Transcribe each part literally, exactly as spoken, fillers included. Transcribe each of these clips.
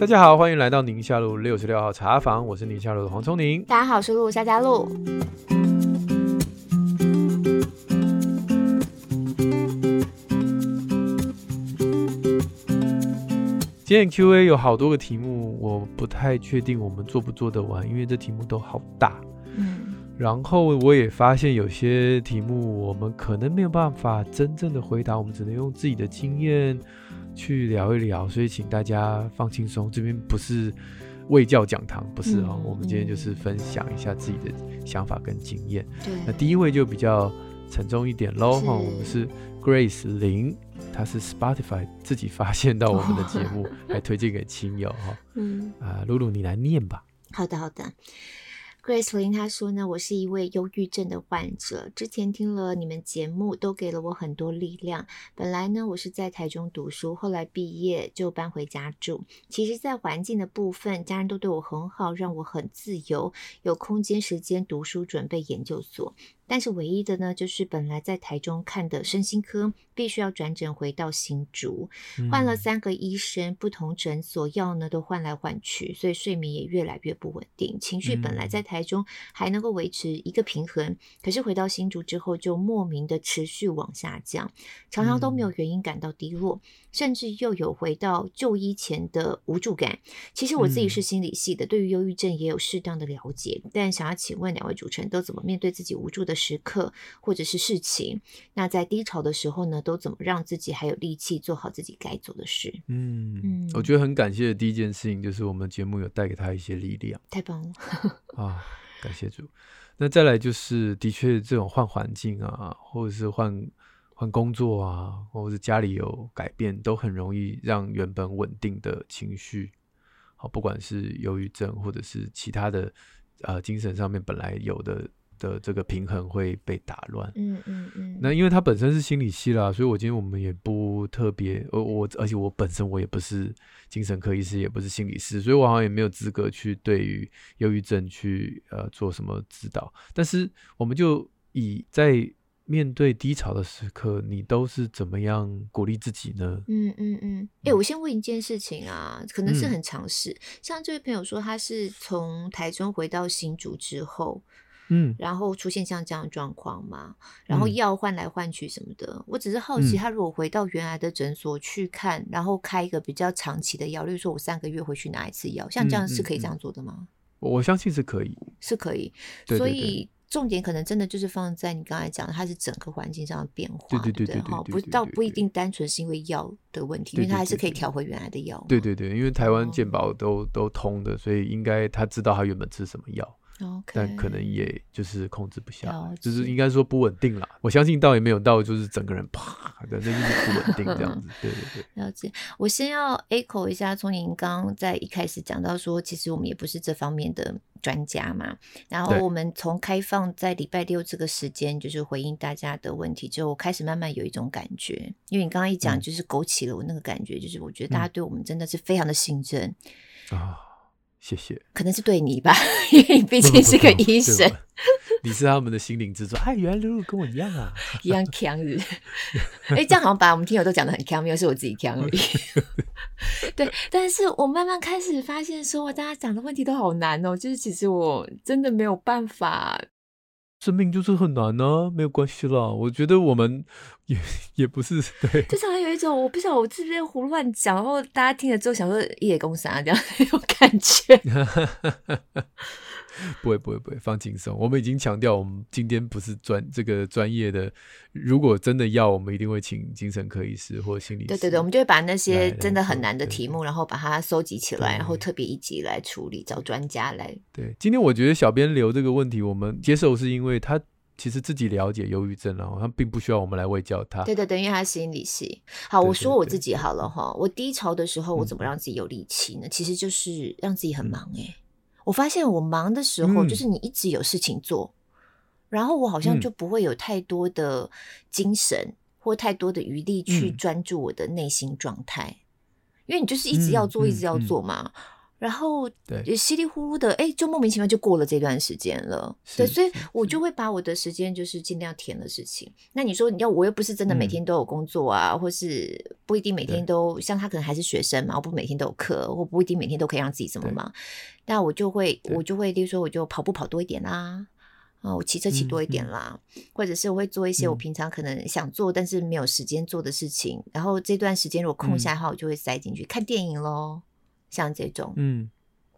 大家好，欢迎来到宁夏路六十六号茶房，我是宁夏路的黄聪宁。大家好，我是陆夏佳璐。今天 Q and A 有好多个题目，我不太确定我们做不做得完，因为这题目都好大。嗯，然后我也发现有些题目我们可能没有办法真正的回答，我们只能用自己的经验去聊一聊，所以请大家放轻松，这边不是卫教讲堂，不是哦、嗯、我们今天就是分享一下自己的想法跟经验。那第一位就比较沉重一点咯、哦、我们是 Grace 零，她是 Spotify 自己发现到我们的节目、哦、还推荐给亲友、哦嗯啊、露露你来念吧。好的好的，Grace 林她说呢，我是一位忧郁症的患者，之前听了你们节目都给了我很多力量。本来呢我是在台中读书，后来毕业就搬回家住，其实在环境的部分家人都对我很好，让我很自由，有空间时间读书准备研究所。但是唯一的呢就是本来在台中看的身心科必须要转诊回到新竹，换了三个医生，不同诊所药呢都换来换去，所以睡眠也越来越不稳定，情绪本来在台中还能够维持一个平衡，可是回到新竹之后就莫名的持续往下降，常常都没有原因感到低落，甚至又有回到就医前的无助感。其实我自己是心理系的，对于忧郁症也有适当的了解，但想要请问两位主持人都怎么面对自己无助的时刻或者是事情，那在低潮的时候呢都怎么让自己还有力气做好自己该做的事。 嗯, 嗯我觉得很感谢的第一件事情就是我们节目有带给他一些力量，太棒了啊，感谢主。那再来就是的确这种换环境啊，或者是换换工作啊，或者是家里有改变，都很容易让原本稳定的情绪，好，不管是忧郁症或者是其他的、呃、精神上面本来有的的这个平衡会被打乱。嗯嗯嗯。那因为他本身是心理系啦，所以我今天我们也不特别，我而且我本身我也不是精神科医师，也不是心理师，所以我好像也没有资格去对于忧郁症去呃做什么指导。但是我们就以在面对低潮的时刻，你都是怎么样鼓励自己呢？嗯嗯嗯。哎、欸，我先问一件事情啊，可能是很常识、嗯。像这位朋友说，他是从台中回到新竹之后。嗯，然后出现像这样的状况嘛，然后药换来换去什么的、嗯、我只是好奇他如果回到原来的诊所去看、嗯、然后开一个比较长期的药，例如说我三个月回去拿一次药，像这样是可以这样做的吗、嗯嗯、我相信是可以是可以，对对对，所以重点可能真的就是放在你刚才讲的，它是整个环境上的变化，对对对对对，不倒不一定单纯是因为药的问题，因为它还是可以调回原来的药，对对对，因为台湾健保都都通的，所以应该他知道他原本吃什么药，Okay, 但可能也就是控制不下来，就是应该说不稳定啦，我相信倒也没有到就是整个人啪的，那就是不稳定这样子对对对，了解。我先要 echo 一下从您刚刚在一开始讲到说其实我们也不是这方面的专家嘛，然后我们从开放在礼拜六这个时间就是回应大家的问题之后，我开始慢慢有一种感觉，因为你刚刚一讲就是勾起了我那个感觉、嗯、就是我觉得大家对我们真的是非常的信任啊、嗯，谢谢，可能是对你吧，因为你毕竟是个医生，你是他们的心灵之柱。哎，原来露露跟我一样啊，一样强日。哎、欸，这样好像把我们听友都讲得很强，没有是我自己强而已。对，但是我慢慢开始发现说，大家讲的问题都好难哦，就是其实我真的没有办法。生命就是很难啊，没有关系啦，我觉得我们也也不是，对，就常常有一种我不晓得我这边胡乱讲，然后大家听了之后想说一野公啥这样那种感觉不会不会不会，放轻松，我们已经强调我们今天不是专这个专业的，如果真的要我们一定会请精神科医师或心理师，对对对，我们就会把那些真的很难的题目然后把它收集起来，然后特别一集来处理，找专家来，对，今天我觉得小编留这个问题我们接受是因为他其实自己了解忧郁症，然后他并不需要我们来卫教他，对对对，因为他心理系好，对对对，我说我自己好了哈，我低潮的时候我怎么让自己有力气呢、嗯、其实就是让自己很忙耶、欸嗯，我发现我忙的时候就是你一直有事情做、嗯、然后我好像就不会有太多的精神或太多的余力去专注我的内心状态、嗯、因为你就是一直要做、嗯、一直要做嘛、嗯嗯、然后对稀里呼噜的哎，就莫名其妙就过了这段时间了。对，所以我就会把我的时间就是尽量填的事情。那你说你要我又不是真的每天都有工作啊、嗯、或是不一定每天都像他可能还是学生嘛，我不每天都有课，我不一定每天都可以让自己这么忙。那我就会我就会例如说我就跑步跑多一点啦、啊啊、我骑车骑多一点啦、嗯、或者是我会做一些我平常可能想做、嗯、但是没有时间做的事情，然后这段时间如果空下的话、嗯、我就会塞进去看电影咯，像这种嗯，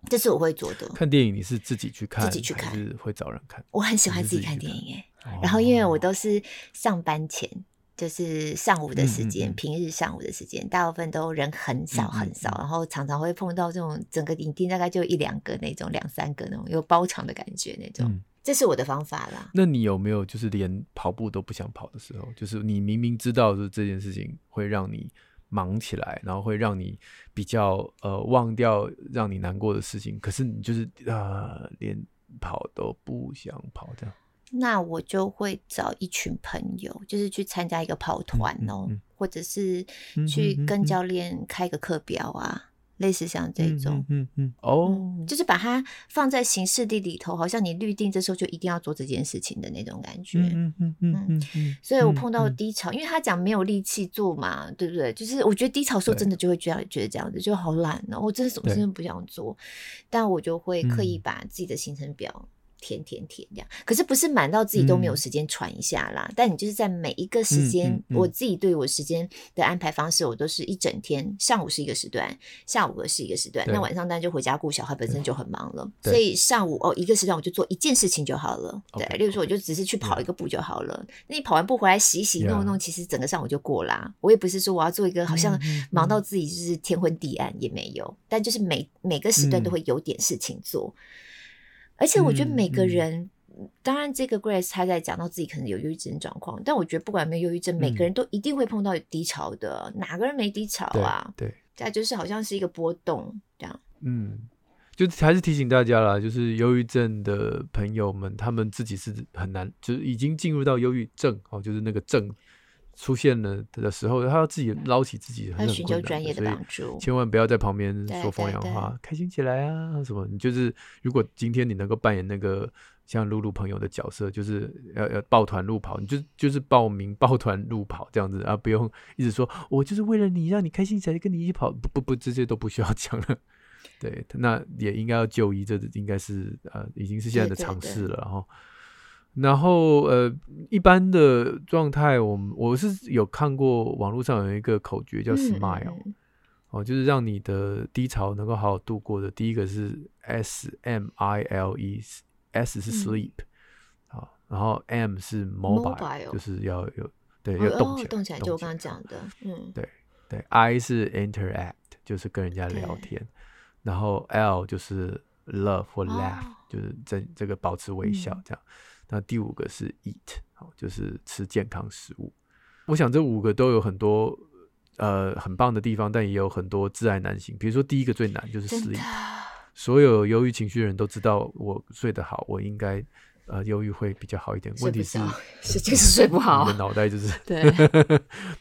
这是我会做的。看电影你是自己去看自己去看还是会找人看？我很喜欢自己看电影耶、欸哦、然后因为我都是上班前就是上午的时间、嗯嗯、平日上午的时间大部分都人很少很少、嗯、然后常常会碰到这种整个影厅大概就一两个那种两三个那种有包场的感觉那种、嗯、这是我的方法啦。那你有没有就是连跑步都不想跑的时候，就是你明明知道这件事情会让你忙起来，然后会让你比较呃忘掉让你难过的事情，可是你就是呃连跑都不想跑这样？那我就会找一群朋友，就是去参加一个跑团哦、嗯嗯嗯、或者是去跟教练开个课表啊、嗯嗯嗯、类似像这种嗯嗯哦、嗯 oh. 就是把它放在行事历里头，好像你律定这时候就一定要做这件事情的那种感觉。嗯嗯嗯嗯嗯。所以我碰到低潮、嗯、因为他讲没有力气做嘛，对不对？就是我觉得低潮的时候真的就会觉得觉得这样子就好懒哦，我真的什么事情不想做，但我就会刻意把自己的行程表、嗯填填填这样，可是不是满到自己都没有时间喘一下啦、嗯、但你就是在每一个时间、嗯嗯嗯、我自己对我时间的安排方式我都是一整天，上午是一个时段，下午是一个时段，那晚上当然就回家顾小孩，本身就很忙了，所以上午哦一个时段我就做一件事情就好了。对， okay, 例如说我就只是去跑一个步就好了、okay. 那你跑完步回来洗洗弄弄、yeah. 其实整个上午就过啦。我也不是说我要做一个好像忙到自己就是天昏地暗，也没有、嗯、但就是 每, 每个时段都会有点事情做、嗯，而且我觉得每个人、嗯、当然这个 Grace 她在讲到自己可能有忧郁症状况，但我觉得不管没有忧郁症、嗯、每个人都一定会碰到低潮的，哪个人没低潮啊？对，对，就是好像是一个波动这样。嗯，就还是提醒大家啦，就是忧郁症的朋友们他们自己是很难，就是已经进入到忧郁症、哦、就是那个症出现了的时候，他要自己捞起自己很困难，寻求专业的帮助，千万不要在旁边说风凉话，开心起来啊什么。你就是如果今天你能够扮演那个像露露朋友的角色，就是要要抱团路跑，你就就是报名抱团路跑这样子啊，不用一直说我就是为了你让你开心起来跟你一起跑，不不不，这些都不需要讲了。对，那也应该要就医，这应该是呃已经是现在的尝试了，然后。然后呃，一般的状态，我我是有看过网络上有一个口诀叫 SMILE、嗯、哦，就是让你的低潮能够好好度过的。第一个是 S M I L E， S 是 sleep， 好、嗯哦，然后 M 是 mobile，, mobile 就是要有对、哦、要动起来，哦、动起来就我刚刚讲的，嗯，对对 ，I 是 interact， 就是跟人家聊天，然后 L 就是 love 或 laugh，、哦、就是这这个保持微笑这样。嗯，那第五个是 eat， 就是吃健康食物。我想这五个都有很多呃很棒的地方，但也有很多挚爱难行。比如说第一个最难就是 sleep， 所有忧郁情绪的人都知道我睡得好我应该呃忧郁会比较好一点，问题是就是睡不好，你的脑袋就是对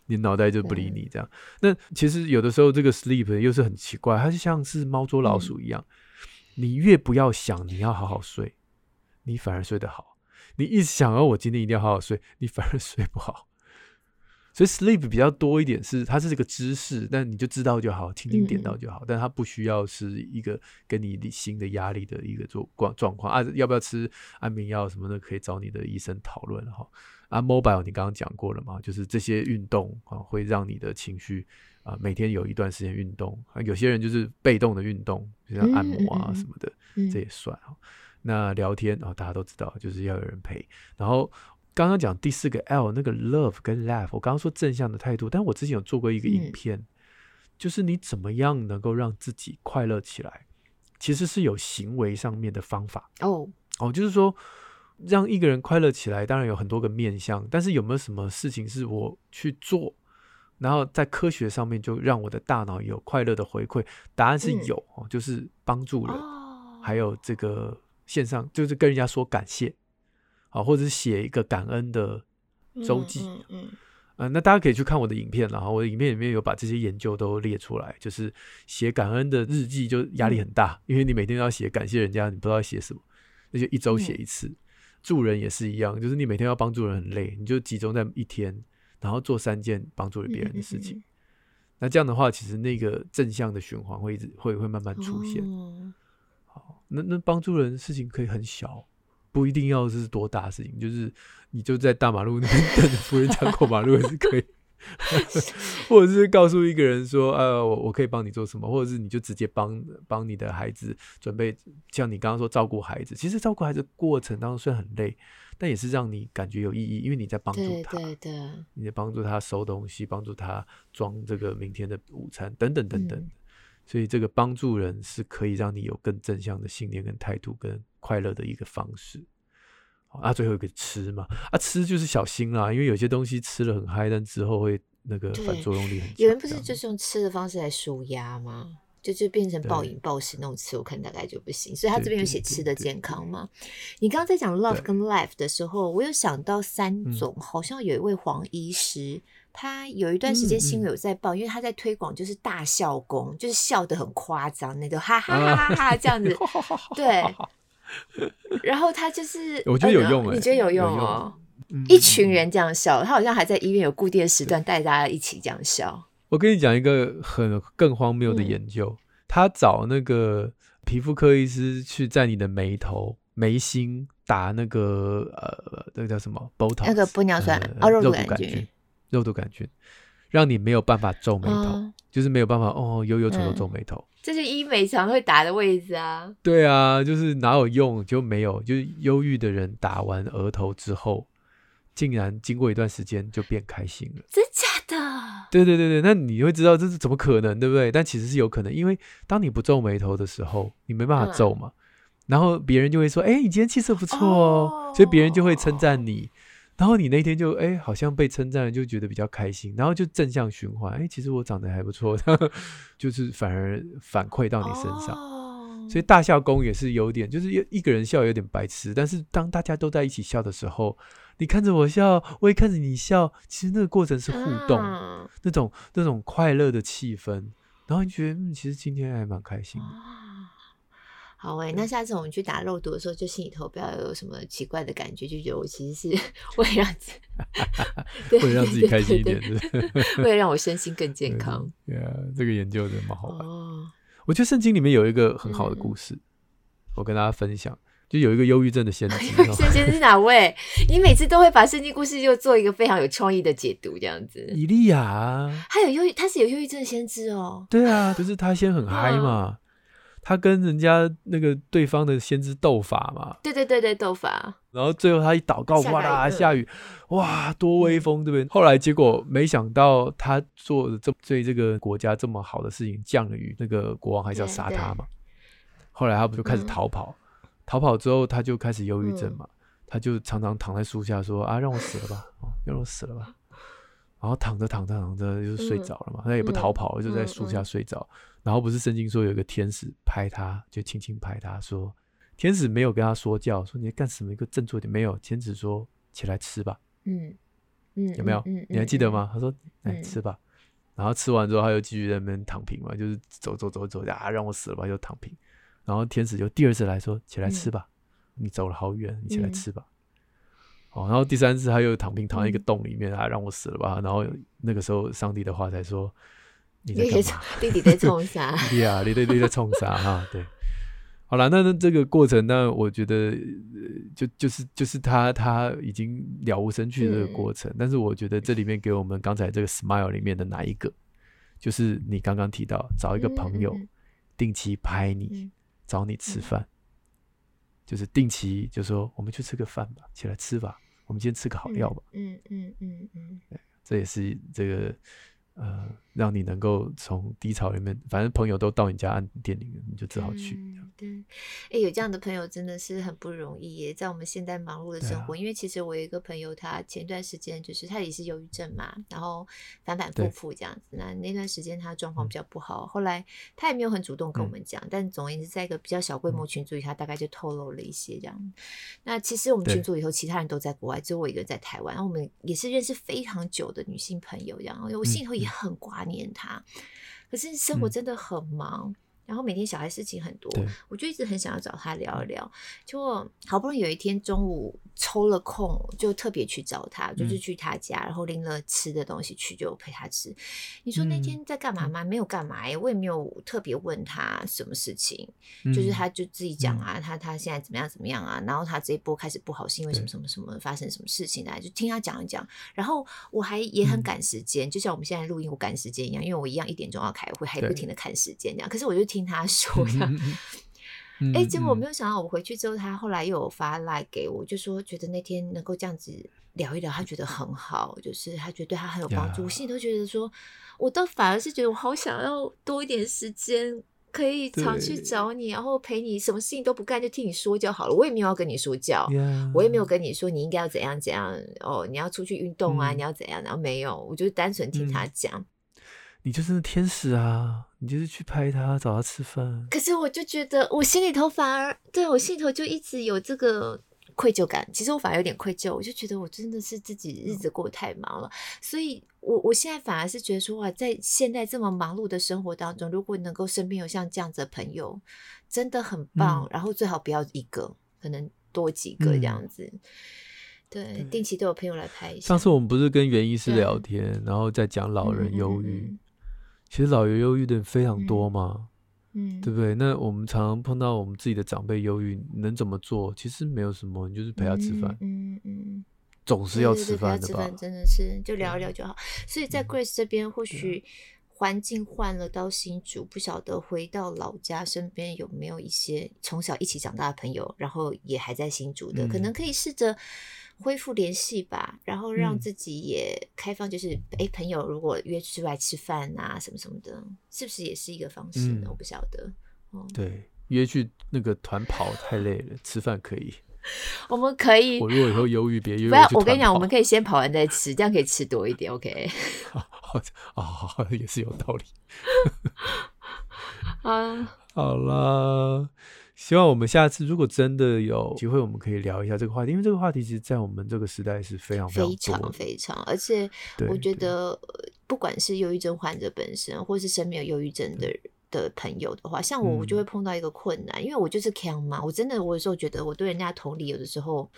你脑袋就不理你这样。那其实有的时候这个 sleep 又是很奇怪，它就像是猫捉老鼠一样、嗯、你越不要想你要好好睡你反而睡得好，你一想要我今天一定要好好睡你反而睡不好。所以 sleep 比较多一点是它是这个知识，但你就知道就好，轻轻点到就好、嗯、但它不需要是一个跟你新的压力的一个状况啊。要不要吃安眠药什么的可以找你的医生讨论啊。mobile 你刚刚讲过了嘛，就是这些运动、啊、会让你的情绪、啊、每天有一段时间运动、啊、有些人就是被动的运动就像按摩啊什么的、嗯嗯、这也算。那聊天、哦、大家都知道就是要有人陪。然后刚刚讲第四个 L 那个 love 跟 laugh， 我刚刚说正向的态度，但我之前有做过一个影片、嗯、就是你怎么样能够让自己快乐起来，其实是有行为上面的方法哦哦，就是说让一个人快乐起来当然有很多个面向，但是有没有什么事情是我去做然后在科学上面就让我的大脑有快乐的回馈？答案是有、嗯哦、就是帮助人、哦、还有这个线上就是跟人家说感谢、啊、或者是写一个感恩的周记、嗯嗯嗯呃，那大家可以去看我的影片，然后我的影片里面有把这些研究都列出来，就是写感恩的日记就压力很大，因为你每天都要写感谢人家，你不知道写什么，那就一周写一次、嗯、助人也是一样，就是你每天要帮助人很累，你就集中在一天，然后做三件帮助别人的事情、嗯嗯嗯、那这样的话其实那个正向的循环 会, 会, 会慢慢出现、哦、好，那那帮助人事情可以很小，不一定要是多大的事情，就是你就在大马路那边等着扶人家过马路也是可以或者是告诉一个人说、呃、我, 我可以帮你做什么，或者是你就直接帮帮你的孩子准备，像你刚刚说照顾孩子，其实照顾孩子过程当中虽然很累，但也是让你感觉有意义，因为你在帮助他，对对对，你在帮助他收东西，帮助他装这个明天的午餐等等等等、嗯、所以这个帮助人是可以让你有更正向的信念跟态度跟快乐的一个方式。啊，最后一个吃嘛，啊吃就是小心啦，因为有些东西吃了很嗨，但之后会那个反作用力很强。有人不是就是用吃的方式来舒压吗？就就变成暴饮暴食那种吃，我看大概就不行。所以他这边有写吃的健康嘛。对对对对，你刚刚在讲 love 跟 life 的时候，我有想到三种，好像有一位黄医师。嗯，他有一段时间新闻有在报、嗯、因为他在推广就是大笑功，就是笑得很夸张那种、个、哈哈哈哈哈这样子、啊、对然后他就是我觉得有用、欸哎、你觉得有用哦有用，一群人这样笑、嗯、他好像还在医院有固定的时段带大家一起这样笑。我跟你讲一个很更荒谬的研究、嗯、他找那个皮肤科医师去在你的眉头眉心打那个呃，那个叫什么 Botox 那个玻尿酸、呃哦、肉毒杆菌肉毒杆菌让你没有办法皱眉头、哦、就是没有办法哦，油油丑丑皱眉头、嗯、这是医美常会打的位置啊。对啊，就是哪有用，就没有，就是忧郁的人打完额头之后竟然经过一段时间就变开心了。真假的？对对对对，那你会知道这是怎么可能，对不对？但其实是有可能，因为当你不皱眉头的时候你没办法皱嘛、嗯、然后别人就会说哎、欸，你今天气色不错 哦, 哦，所以别人就会称赞你，然后你那天就哎、欸，好像被称赞了，就觉得比较开心，然后就正向循环。哎、欸，其实我长得还不错，就是反而反馈到你身上。Oh. 所以大笑功也是有点，就是一个人笑有点白痴，但是当大家都在一起笑的时候，你看着我笑，我也看着你笑，其实那个过程是互动， uh. 那种那种快乐的气氛，然后你觉得嗯，其实今天还蛮开心的。好哎、欸，那下次我们去打肉毒的时候，就心里头不要有什么奇怪的感觉，就觉得我其实是为了让自己为了让自己开心一点，为了让我身心更健康。对啊，这个研究真的蛮好玩、哦。我觉得圣经里面有一个很好的故事，嗯、我跟大家分享。就有一个忧郁症的先知，忧郁症先知是哪位？你每次都会把圣经故事就做一个非常有创意的解读，这样子。以利亚，他有忧郁，他是有忧郁症的先知哦。对啊，就是他先很嗨嘛。他跟人家那个对方的先知斗法嘛，对对对对斗法，然后最后他一祷告哇啦下雨，哇多威风，对不对？后来结果没想到他做的这对这个国家这么好的事情降了雨，那个国王还是要杀他嘛。后来他不就开始逃跑、嗯、逃跑之后他就开始忧郁症嘛、嗯、他就常常躺在树下说啊让我死了吧、哦、让我死了吧，然后躺着躺着躺着就睡着了嘛、嗯、他也不逃跑、嗯、就在树下睡着、嗯嗯、然后不是圣经说有一个天使拍他，就轻轻拍他说，天使没有跟他说教说你在干什么一个振作点，没有，天使说起来吃吧，嗯嗯，有没有、嗯嗯、你还记得吗、嗯、他说来吃吧、嗯、然后吃完之后他又继续在那边躺平嘛，就是走走走走啊让我死了吧就躺平，然后天使就第二次来说起来吃吧、嗯、你走了好远你起来吃吧、嗯哦、然后第三次他又躺平躺在一个洞里面、嗯、啊让我死了吧，然后那个时候上帝的话才说你在干嘛，弟弟在冲啥对啊弟弟在冲啥、啊、对，好啦，那这个过程那我觉得就就是就是他他已经了无生趣的这个过程、嗯、但是我觉得这里面给我们刚才这个 smile 里面的哪一个，就是你刚刚提到找一个朋友、嗯、定期拍你、嗯、找你吃饭、嗯、就是定期就说我们去吃个饭吧，起来吃吧，我们今天吃个好料吧，嗯嗯嗯嗯，这也是这个呃，让你能够从低潮里面，反正朋友都到你家按电铃了，你就只好去、嗯、单。哎，有这样的朋友真的是很不容易耶，在我们现在忙碌的生活、啊、因为其实我有一个朋友，他前段时间就是他也是忧郁症嘛，然后反反复复这样子，那那段时间他状况比较不好、嗯、后来他也没有很主动跟我们讲、嗯、但总而言之在一个比较小规模群组里，他大概就透露了一些这样。那其实我们群组以后其他人都在国外，只有我一个人在台湾，然后我们也是认识非常久的女性朋友这样，我心里头也很挂念她、嗯、可是生活真的很忙、嗯，然后每天小孩事情很多，我就一直很想要找他聊一聊，结果好不容易有一天中午抽了空，就特别去找他，就是去他家、嗯、然后拎了吃的东西去，就陪他吃。你说那天在干嘛吗、嗯、没有干嘛、欸、我也没有特别问他什么事情、嗯、就是他就自己讲啊、嗯、他他现在怎么样怎么样啊，然后他这一波开始不好是因为什么什么什么发生什么事情啊，就听他讲一讲。然后我还也很赶时间、嗯、就像我们现在录音我赶时间一样，因为我一样一点钟要开会，还不停的看时间这样，可是我就听听他说的，哎，结果我没有想到，我回去之后，他后来又有发 like 给我，就说觉得那天能够这样子聊一聊，他觉得很好，就是他觉得对他很有帮助。我心里都觉得说，我倒反而是觉得我好想要多一点时间，可以常去找你，然后陪你，什么事情都不干，就听你说教好了。我也没有要跟你说教， yeah. 我也没有跟你说你应该要怎样怎样哦，你要出去运动啊，嗯、你要怎样，然后没有，我就单纯听他讲。嗯，你就是天使啊，你就是去拍他找他吃饭。可是我就觉得我心里头反而对我心里头就一直有这个愧疚感，其实我反而有点愧疚，我就觉得我真的是自己日子过得太忙了，所以我我现在反而是觉得说，哇，在现在这么忙碌的生活当中，如果能够身边有像这样子的朋友真的很棒、嗯、然后最好不要一个，可能多几个这样子、嗯，对，定期都有朋友来拍一下。上次我们不是跟袁医师聊天，然后在讲老人忧郁、嗯嗯，其实老人忧郁的人非常多嘛，嗯，对不对？那我们常常碰到我们自己的长辈忧郁，能怎么做？其实没有什么，你就是陪他吃饭，嗯 嗯, 嗯，总是要吃饭的吧？对对对，陪他吃饭真的是就聊一聊就好。所以在 Grace 这边，或许环境换了到新竹，不晓得回到老家身边有没有一些从小一起长大的朋友，然后也还在新竹的，嗯、可能可以试着恢复联系吧，然后让自己也开放，就是哎、嗯，朋友如果约出来吃饭啊，什么什么的，是不是也是一个方式呢？嗯、我不晓得、嗯。对，约去那个团跑太累了，吃饭可以。我们可以，我如果以后忧郁，别约我去团跑。我跟你讲，我们可以先跑完再吃，这样可以吃多一点。OK。好，好，好，也是有道理。啊，好啦。希望我们下次如果真的有机会，我们可以聊一下这个话题，因为这个话题其实在我们这个时代是非常非常多的，非常非常，而且我觉得不管是忧郁症患者本身，或是身边有忧郁症的人的朋友的话，像我我就会碰到一个困难、嗯、因为我就是 can 嘛，我真的我有时候觉得我对人家同理有的时候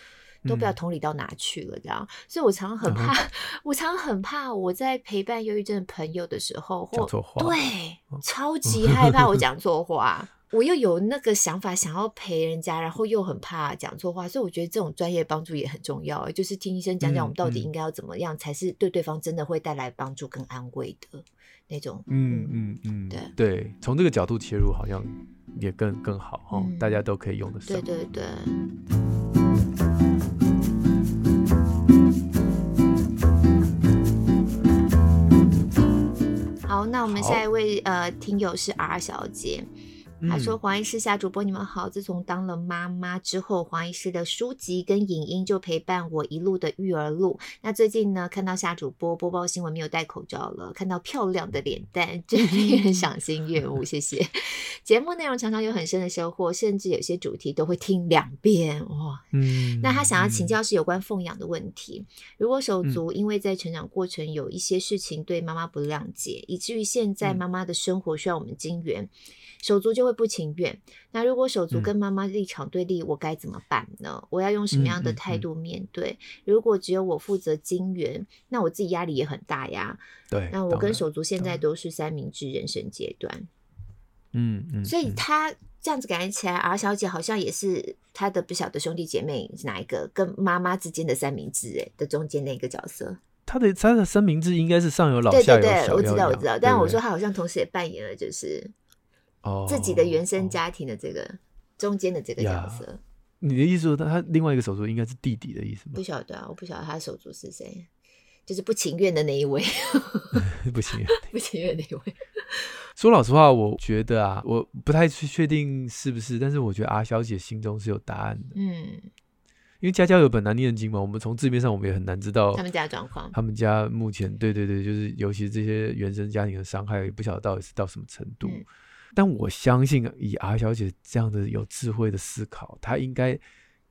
都不要同理到哪去了这样、嗯、所以我常常很怕、嗯、我常常很怕我在陪伴忧郁症朋友的时候或讲错话，对、哦、超级害怕我讲错话我又有那个想法想要陪人家，然后又很怕讲错话，所以我觉得这种专业帮助也很重要，就是听医生讲讲我们到底应该要怎么样、嗯嗯、才是对对方真的会带来帮助跟安慰的那种。嗯嗯嗯，对对，从这个角度切入好像也更更好、哦嗯、大家都可以用得上。对对对。好，那我们下一位呃听友是 R 小姐。他说黄医师夏主播你们好，自从当了妈妈之后，黄医师的书籍跟影音就陪伴我一路的育儿路，那最近呢看到夏主播播报新闻没有戴口罩了，看到漂亮的脸蛋真令人赏心悦目谢谢节目内容常常有很深的收获，甚至有些主题都会听两遍哇、嗯。那他想要请教是有关奉养的问题，如果手足因为在成长过程有一些事情对妈妈不谅解、嗯、以至于现在妈妈的生活需要我们经援，手足就会不情愿，那如果手足跟妈妈立场对立、嗯、我该怎么办呢？我要用什么样的态度面对、嗯嗯嗯、如果只有我负责经援，那我自己压力也很大呀。对，那我跟手足现在都是三明治人生阶段。嗯嗯，所以他这样子感觉起来 R 小姐好像也是她的不晓得兄弟姐妹是哪一个跟妈妈之间的三明治、欸、的中间那个角色。他的他的三明治应该是上有老下有小。对对对，我知道我知道，但我说他好像同时也扮演了就是自己的原生家庭的这个、oh, oh. 中间的这个角色、yeah. 你的意思说他另外一个手足应该是弟弟的意思吗？不晓得啊，我不晓得他手足是谁，就是不情愿的那一位不情愿不情愿的那一位说老实话，我觉得啊，我不太确定是不是，但是我觉得阿小姐心中是有答案的。嗯，因为家家有本难念的经嘛，我们从字面上我们也很难知道他们家状况，他们家目前对对对，就是尤其这些原生家庭的伤害，也不晓得到底是到什么程度。嗯，但我相信以阿小姐这样的有智慧的思考，她应该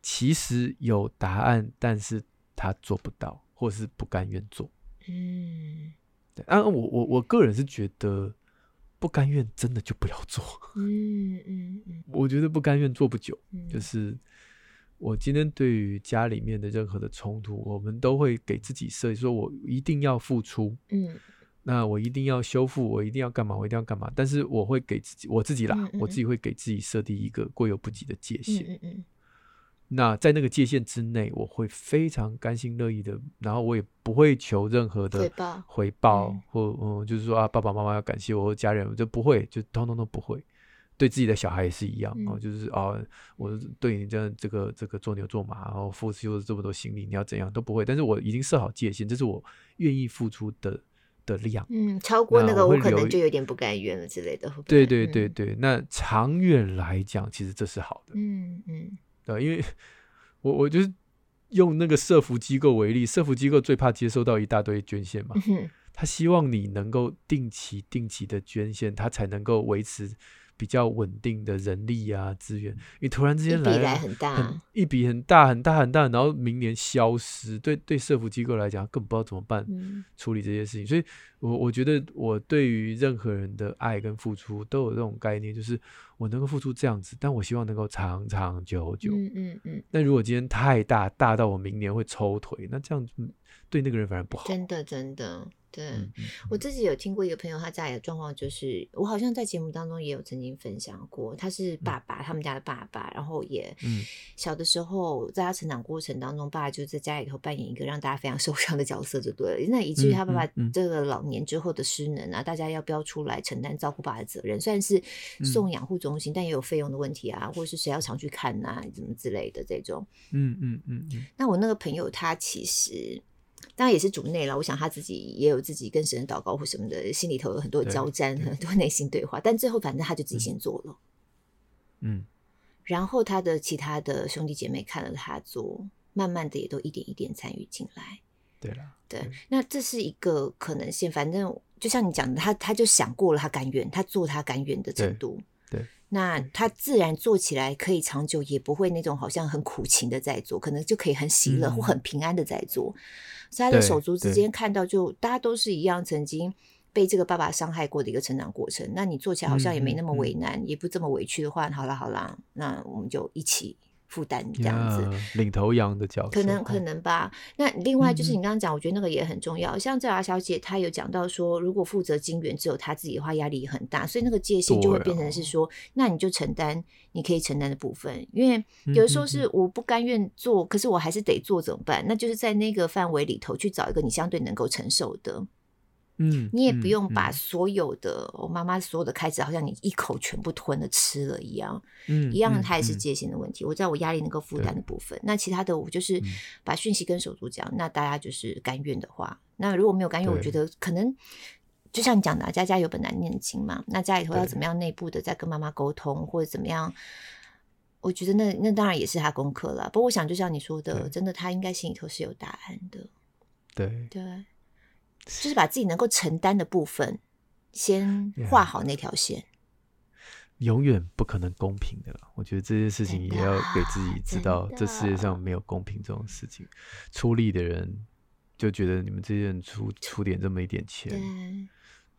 其实有答案，但是她做不到，或是不甘愿做。嗯，对，啊，我我我个人是觉得不甘愿真的就不要做。嗯嗯嗯，我觉得不甘愿做不久，嗯，就是我今天对于家里面的任何的冲突，我们都会给自己设计说我一定要付出，嗯，那我一定要修复，我一定要干嘛，我一定要干嘛，但是我会给自己，我自己啦，嗯嗯，我自己会给自己设定一个过犹不及的界限，嗯嗯嗯，那在那个界限之内，我会非常甘心乐意的，然后我也不会求任何的回报，回报，嗯，或，嗯，就是说啊，爸爸妈妈要感谢我，或家人，我就不会，就通通都不会。对自己的小孩也是一样，嗯哦，就是啊，哦，我对你这样这个这个做牛做马，然后付出这么多心力，你要怎样都不会，但是我已经设好界限，这是我愿意付出的的量，嗯，超过那个我可能就有点不甘愿了之类的。对对对对，嗯，那长远来讲，其实这是好的。嗯嗯，对，因为我我就是用那个社福机构为例，社福机构最怕接收到一大堆捐献嘛，嗯，他希望你能够定期定期的捐献，他才能够维持比较稳定的人力啊资源，你突然之间来一笔来很大，很一笔很大很大很大，然后明年消失，对对社福机构来讲根本不知道怎么办，嗯，处理这些事情。所以我我觉得我对于任何人的爱跟付出都有这种概念，就是我能够付出这样子，但我希望能够长长久久。嗯嗯嗯。那如果今天太大大到我明年会抽腿，那这样对那个人反而不好。真的真的。对，嗯嗯，我自己有听过一个朋友，他家里的状况就是，我好像在节目当中也有曾经分享过，他是爸爸，嗯，他们家的爸爸，然后也，嗯，小的时候在他成长过程当中，爸爸就在家里头扮演一个让大家非常受伤的角色就对了，那以至于他爸爸这个老年之后的失能啊，嗯嗯嗯，大家要不要出来承担照顾爸爸的责任？虽然是送养护中心，嗯，但也有费用的问题啊，或者是谁要常去看啊，什么之类的这种。嗯嗯 嗯, 嗯。那我那个朋友他其实。当然也是主内了，我想他自己也有自己跟神祷告或什么的，心里头有很多交战，很多内心对话，但最后反正他就自己先做了，嗯，然后他的其他的兄弟姐妹看了他做，慢慢的也都一点一点参与进来。对了，对，那这是一个可能性，反正就像你讲的，他他就想过了，他甘愿，他做他甘愿的程度，对。对，那他自然做起来可以长久，也不会那种好像很苦情的在做，可能就可以很喜乐或很平安的在做，嗯，所以他的手足之间看到就大家都是一样曾经被这个爸爸伤害过的一个成长过程，那你做起来好像也没那么为难，嗯，也不这么委屈的话，好啦好啦，那我们就一起负担这样子，yeah, 领头羊的角色可能可能吧。那另外就是你刚刚讲，嗯，我觉得那个也很重要，像这阿小姐她有讲到说，如果负责金源只有她自己的话，压力也很大，所以那个界限就会变成是说，哦，那你就承担你可以承担的部分，因为有的时候是我不甘愿做，嗯，可是我还是得做怎么办？那就是在那个范围里头去找一个你相对能够承受的，嗯，你也不用把所有的，嗯，我妈妈所有的开支好像你一口全部吞了吃了一样，嗯，一样它也是界限的问题，嗯，我知道我压力能够负担的部分，那其他的我就是把讯息跟手足讲，嗯，那大家就是甘愿的话，那如果没有甘愿，我觉得可能就像你讲的，啊，家家有本难念经嘛，那家里头要怎么样内部的再跟妈妈沟通或者怎么样，我觉得 那, 那当然也是他功课了，不过我想就像你说的，真的他应该心里头是有答案的。对对，就是把自己能够承担的部分先画好那条线，yeah. 永远不可能公平的了。我觉得这件事情也要给自己知道，这世界上没有公平这种事情，出力的人就觉得你们这些人 出, 出点这么一点钱，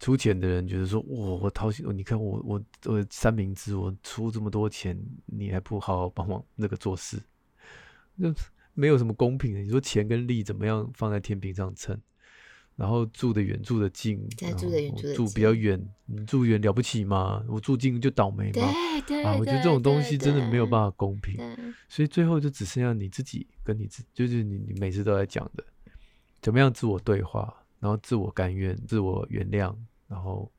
出钱的人觉得说，我我掏心，你看我我我三明治我出这么多钱，你还不好好帮忙那个做事，就没有什么公平的。你说钱跟力怎么样放在天平上称，然后住的远住的近，对，住的远住的近，住比较远，你住远了不起嘛，我住近就倒霉嘛，对对啊，我觉得这种东西真的没有办法公平，所以最后就只剩下你自己跟你自己，就是 你, 你每次都在讲的怎么样自我对话，然后自我甘愿自我原谅，然后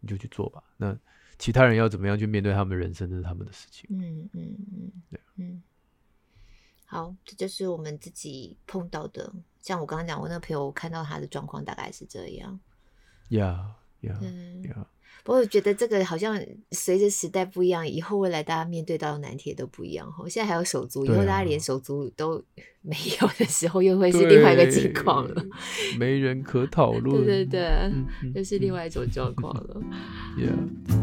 你就去做吧，那其他人要怎么样去面对他们人生，这是他们的事情。嗯嗯嗯，对，嗯，好，这就是我们自己碰到的，像我刚刚讲我那个朋友，我看到他的状况大概是这样， yeah, yeah, 嗯 yeah. 不过我觉得这个好像随着时代不一样，以后未来大家面对到难题都不一样。现在还有手足，以后大家连手足都没有的时候，又会是另外一个情况了，没人可讨论。对对对，嗯嗯、又是另外一种状况了。yeah.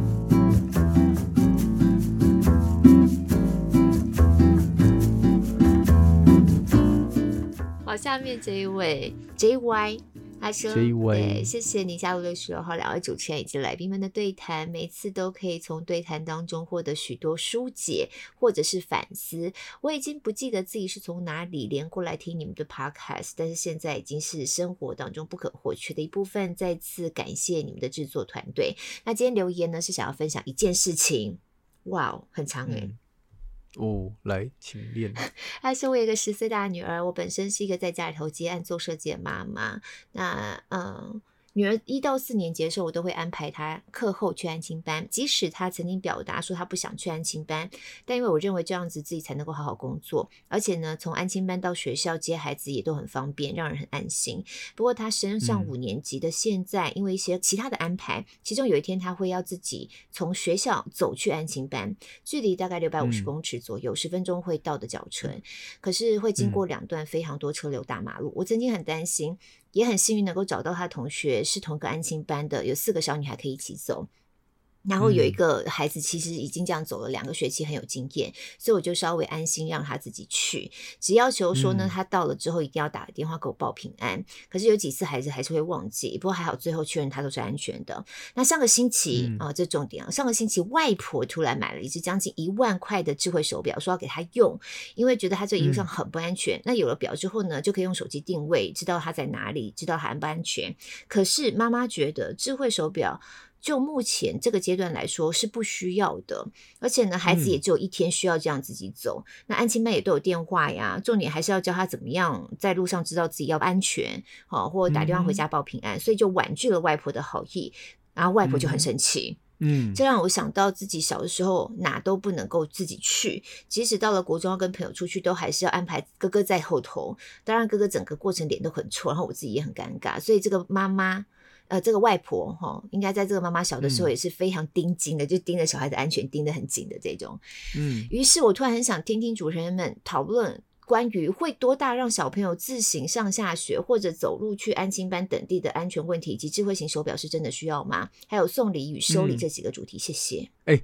好，下面这一位 J Y， 他说 J Y 对，谢谢你加入六十六号两位主持人以及来宾们的对谈，每次都可以从对谈当中获得许多疏解或者是反思。我已经不记得自己是从哪里连过来听你们的 podcast， 但是现在已经是生活当中不可或缺的一部分。再次感谢你们的制作团队。那今天留言呢是想要分享一件事情，哇、wow, 很长耶、嗯哦，来，请练。他说：“我有一个十岁大的女儿，我本身是一个在家里头接案做设计的妈妈。那嗯，女儿一到四年级的时候，我都会安排她课后去安亲班。即使她曾经表达说她不想去安亲班，但因为我认为这样子自己才能够好好工作，而且呢，从安亲班到学校接孩子也都很方便，让人很安心。不过她升上五年级的现在，嗯、因为一些其他的安排，其中有一天她会要自己从学校走去安亲班，距离大概六百五十公尺左右，十、嗯、分钟会到的脚程。可是会经过两段非常多车流大马路，嗯、我曾经很担心。”也很幸运能够找到他同学是同个安亲班的，有四个小女孩可以一起走，然后有一个孩子其实已经这样走了两个学期，很有经验，所以我就稍微安心让他自己去，只要求说呢他到了之后一定要打个电话给我报平安，可是有几次孩子还是会忘记，不过还好最后确认他都是安全的。那上个星期、呃、这重点、啊、上个星期外婆突然买了一只将近一万块的智慧手表，说要给他用，因为觉得他这一路上很不安全、嗯、那有了表之后呢就可以用手机定位知道他在哪里，知道他安不安全。可是妈妈觉得智慧手表就目前这个阶段来说是不需要的，而且呢孩子也只有一天需要这样自己走、嗯、那安亲班也都有电话呀，重点还是要教他怎么样在路上知道自己要安全、哦、或打电话回家报平安、嗯、所以就婉拒了外婆的好意，然后外婆就很生气。嗯嗯，这让我想到自己小的时候哪都不能够自己去，即使到了国中要跟朋友出去都还是要安排哥哥在后头，当然哥哥整个过程脸都很臭，然后我自己也很尴尬。所以这个妈妈呃，这个外婆、哦、应该在这个妈妈小的时候也是非常盯紧的、嗯、就盯着小孩的安全盯得很紧的这种。嗯，于是我突然很想听听主持人们讨论关于会多大让小朋友自行上下学或者走路去安亲班等地的安全问题，以及智慧型手表是真的需要吗？还有送礼与收礼这几个主题、嗯、谢谢。欸，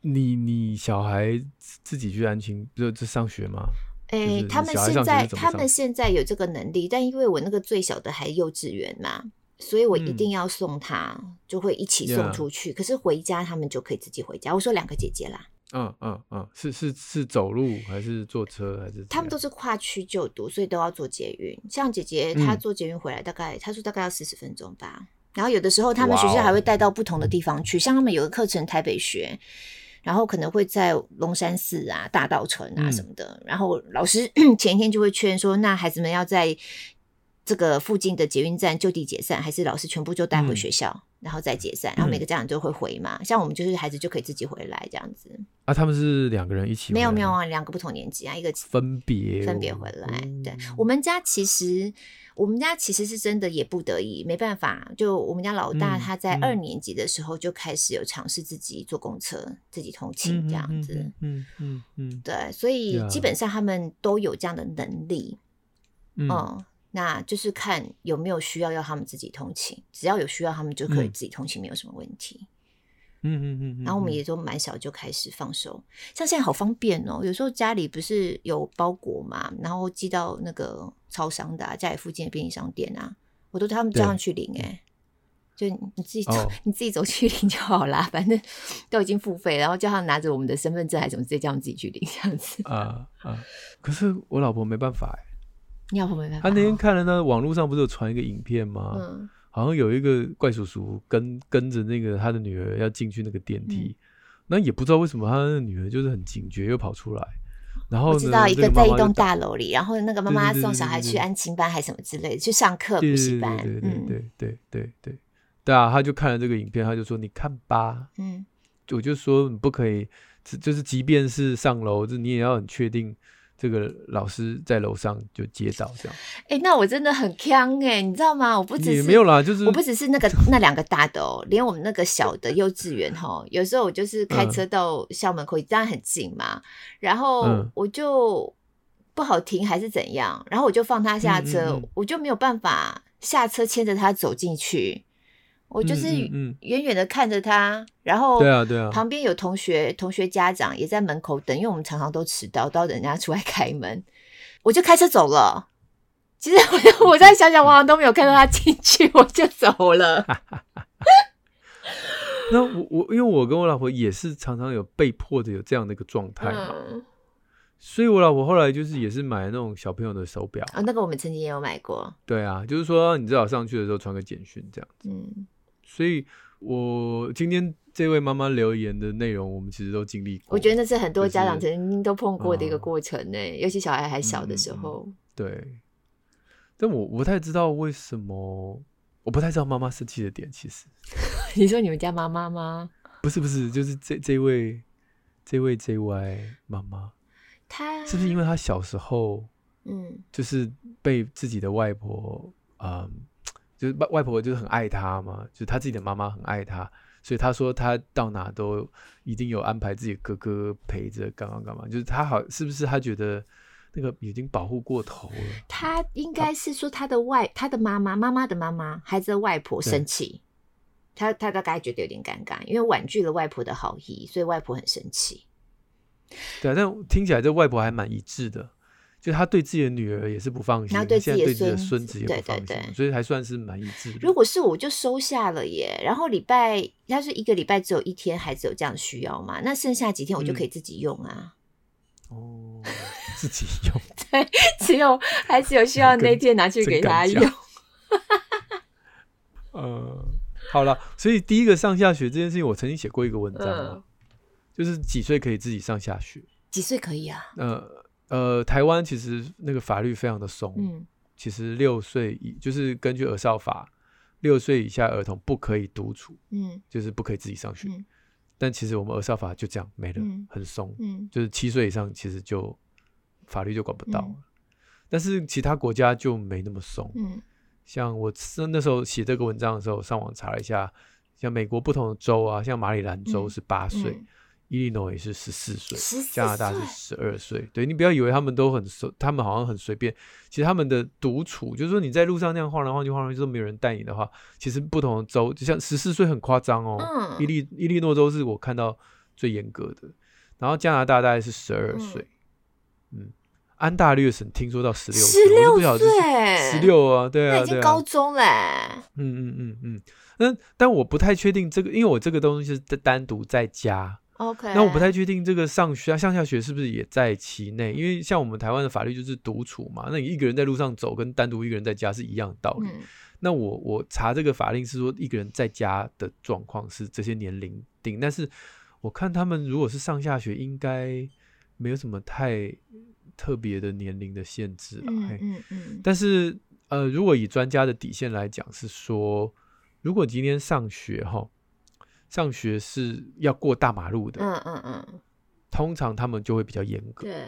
你你小孩自己去安亲就上学吗？欸、就是、他们现在他们现在有这个能力，但因为我那个最小的还幼稚园嘛，所以我一定要送他、嗯、就会一起送出去、yeah. 可是回家他们就可以自己回家。我说两个姐姐啦，嗯嗯嗯，是是是走路还是坐车还是？他们都是跨区就读，所以都要坐捷运。像姐姐她坐捷运回来大概、嗯、她说大概要四十分钟吧，然后有的时候他们学校还会带到不同的地方去、wow. 像他们有个课程台北学，然后可能会在龙山寺啊大稻埕啊什么的、嗯、然后老师前一天就会劝说那孩子们要在这个附近的捷运站就地解散，还是老师全部就带回学校、嗯、然后再解散，然后每个家长就会回嘛、嗯、像我们就是孩子就可以自己回来这样子啊。他们是两个人一起回来？没有没有啊，两个不同年级啊，一个分别分别回来、嗯、对，我们家其实我们家其实是真的也不得已没办法，就我们家老大他在二年级的时候就开始有尝试自己坐公车、嗯、自己通勤这样子。嗯嗯 嗯, 嗯, 嗯对，所以基本上他们都有这样的能力。 嗯, 嗯那就是看有没有需要要他们自己通勤，只要有需要他们就可以自己通勤、嗯、没有什么问题。嗯嗯嗯。然后我们也都蛮小就开始放手，像现在好方便哦，有时候家里不是有包裹嘛，然后寄到那个超商的、啊、家里附近的便利商店啊，我都他们这样去领耶、欸、就你自己走、哦、你自己走去领就好啦，反正都已经付费，然后叫他拿着我们的身份证还怎么直接叫他们自己去领这样子啊啊、呃呃！可是我老婆没办法耶、欸你老婆没办法。他那天看了那网络上不是有传一个影片吗、嗯、好像有一个怪叔叔跟跟着那个他的女儿要进去那个电梯、嗯、那也不知道为什么他的女儿就是很警觉又跑出来，然后呢我知道一个在一栋大楼里，然后那个妈妈送小孩去安亲班还什么之类的，去上课补习班。对对对对对对对对对啊，他就看了这个影片，他就说你看吧，嗯，我就说你不可以，就是即便是上楼你也要很确定这个老师在楼上就接到这样。哎、欸，那我真的很呛哎、欸，你知道吗？我不只是没有啦，就是我不只是那个那两个大的哦，连我们那个小的幼稚园哈、哦，有时候我就是开车到校门口，当然很近嘛，然后我就不好停还是怎样，然后我就放他下车，嗯嗯嗯我就没有办法下车牵着他走进去。我就是远远的看着他、嗯嗯、然后旁边有同学、啊啊、同学家长也在门口等，因为我们常常都迟到到人家出来开门，我就开车走了。其实我我在想想我好像都没有看到他进去我就走了那我我因为我跟我老婆也是常常有被迫的有这样的一个状态嘛、嗯、所以我老婆后来就是也是买那种小朋友的手表、啊哦、那个我们曾经也有买过。对啊，就是说你至少上去的时候穿个简讯这样子。嗯，所以我今天这位妈妈留言的内容我们其实都经历过，我觉得那是很多家长曾经都碰过的一个过程、欸嗯、尤其小孩还小的时候、嗯嗯、对。但我不太知道为什么，我不太知道妈妈生气的点其实你说你们家妈妈吗？不是不是，就是这这位这位 J Y 妈妈，她是不是因为她小时候嗯，就是被自己的外婆嗯就是外婆就是很爱他嘛，就是他自己的妈妈很爱他，所以他说他到哪都一定有安排自己哥哥陪着干嘛干嘛，就是他好是不是他觉得那个已经保护过头了。他应该是说他的外他的妈妈妈妈的妈妈孩子的外婆生气，他他大概觉得有点尴尬，因为婉拒了外婆的好意，所以外婆很生气。对啊，但听起来这外婆还蛮一致的，就他对自己的女儿也是不放心，他对自己的孙子也不放心，对对对，所以还算是蛮一致的。如果是我就收下了耶，然后礼拜他是一个礼拜只有一天孩子有这样的需要嘛，那剩下几天我就可以自己用啊、嗯、哦自己用对，只有孩子有需要那天拿去给他用、呃、好了，所以第一个上下学这件事情我曾经写过一个文章、啊嗯、就是几岁可以自己上下学，几岁可以啊呃呃，台湾其实那个法律非常的松、嗯、其实六岁以就是根据儿少法，六岁以下儿童不可以独处、嗯、就是不可以自己上学、嗯、但其实我们儿少法就这样没了、嗯、很松、嗯、就是七岁以上其实就法律就管不到了、嗯、但是其他国家就没那么松、嗯、像我那时候写这个文章的时候上网查了一下，像美国不同的州啊，像马里兰州是八岁、嗯嗯，伊利诺也是十四岁，加拿大是十二岁。对，你不要以为他们都很他们好像很随便，其实他们的独处就是说你在路上那样晃来晃去晃来晃去都没有人带你的话，其实不同的州就像十四岁很夸张哦、嗯、伊利伊利诺州是我看到最严格的，然后加拿大大概是十二岁 嗯, 嗯，安大略省听说到十六岁 十六, 十六啊，对啊，那已经高中了、欸、嗯嗯嗯嗯嗯，但我不太确定这个，因为我这个东西是单独在家OK， 那我不太确定这个上学上下学是不是也在其内，因为像我们台湾的法律就是独处嘛，那你一个人在路上走跟单独一个人在家是一样的道理、嗯、那我我查这个法令是说一个人在家的状况是这些年龄定，但是我看他们如果是上下学应该没有什么太特别的年龄的限制啦、嗯嗯嗯、但是呃，如果以专家的底线来讲是说，如果今天上学齁上学是要过大马路的，嗯嗯嗯，通常他们就会比较严格。对，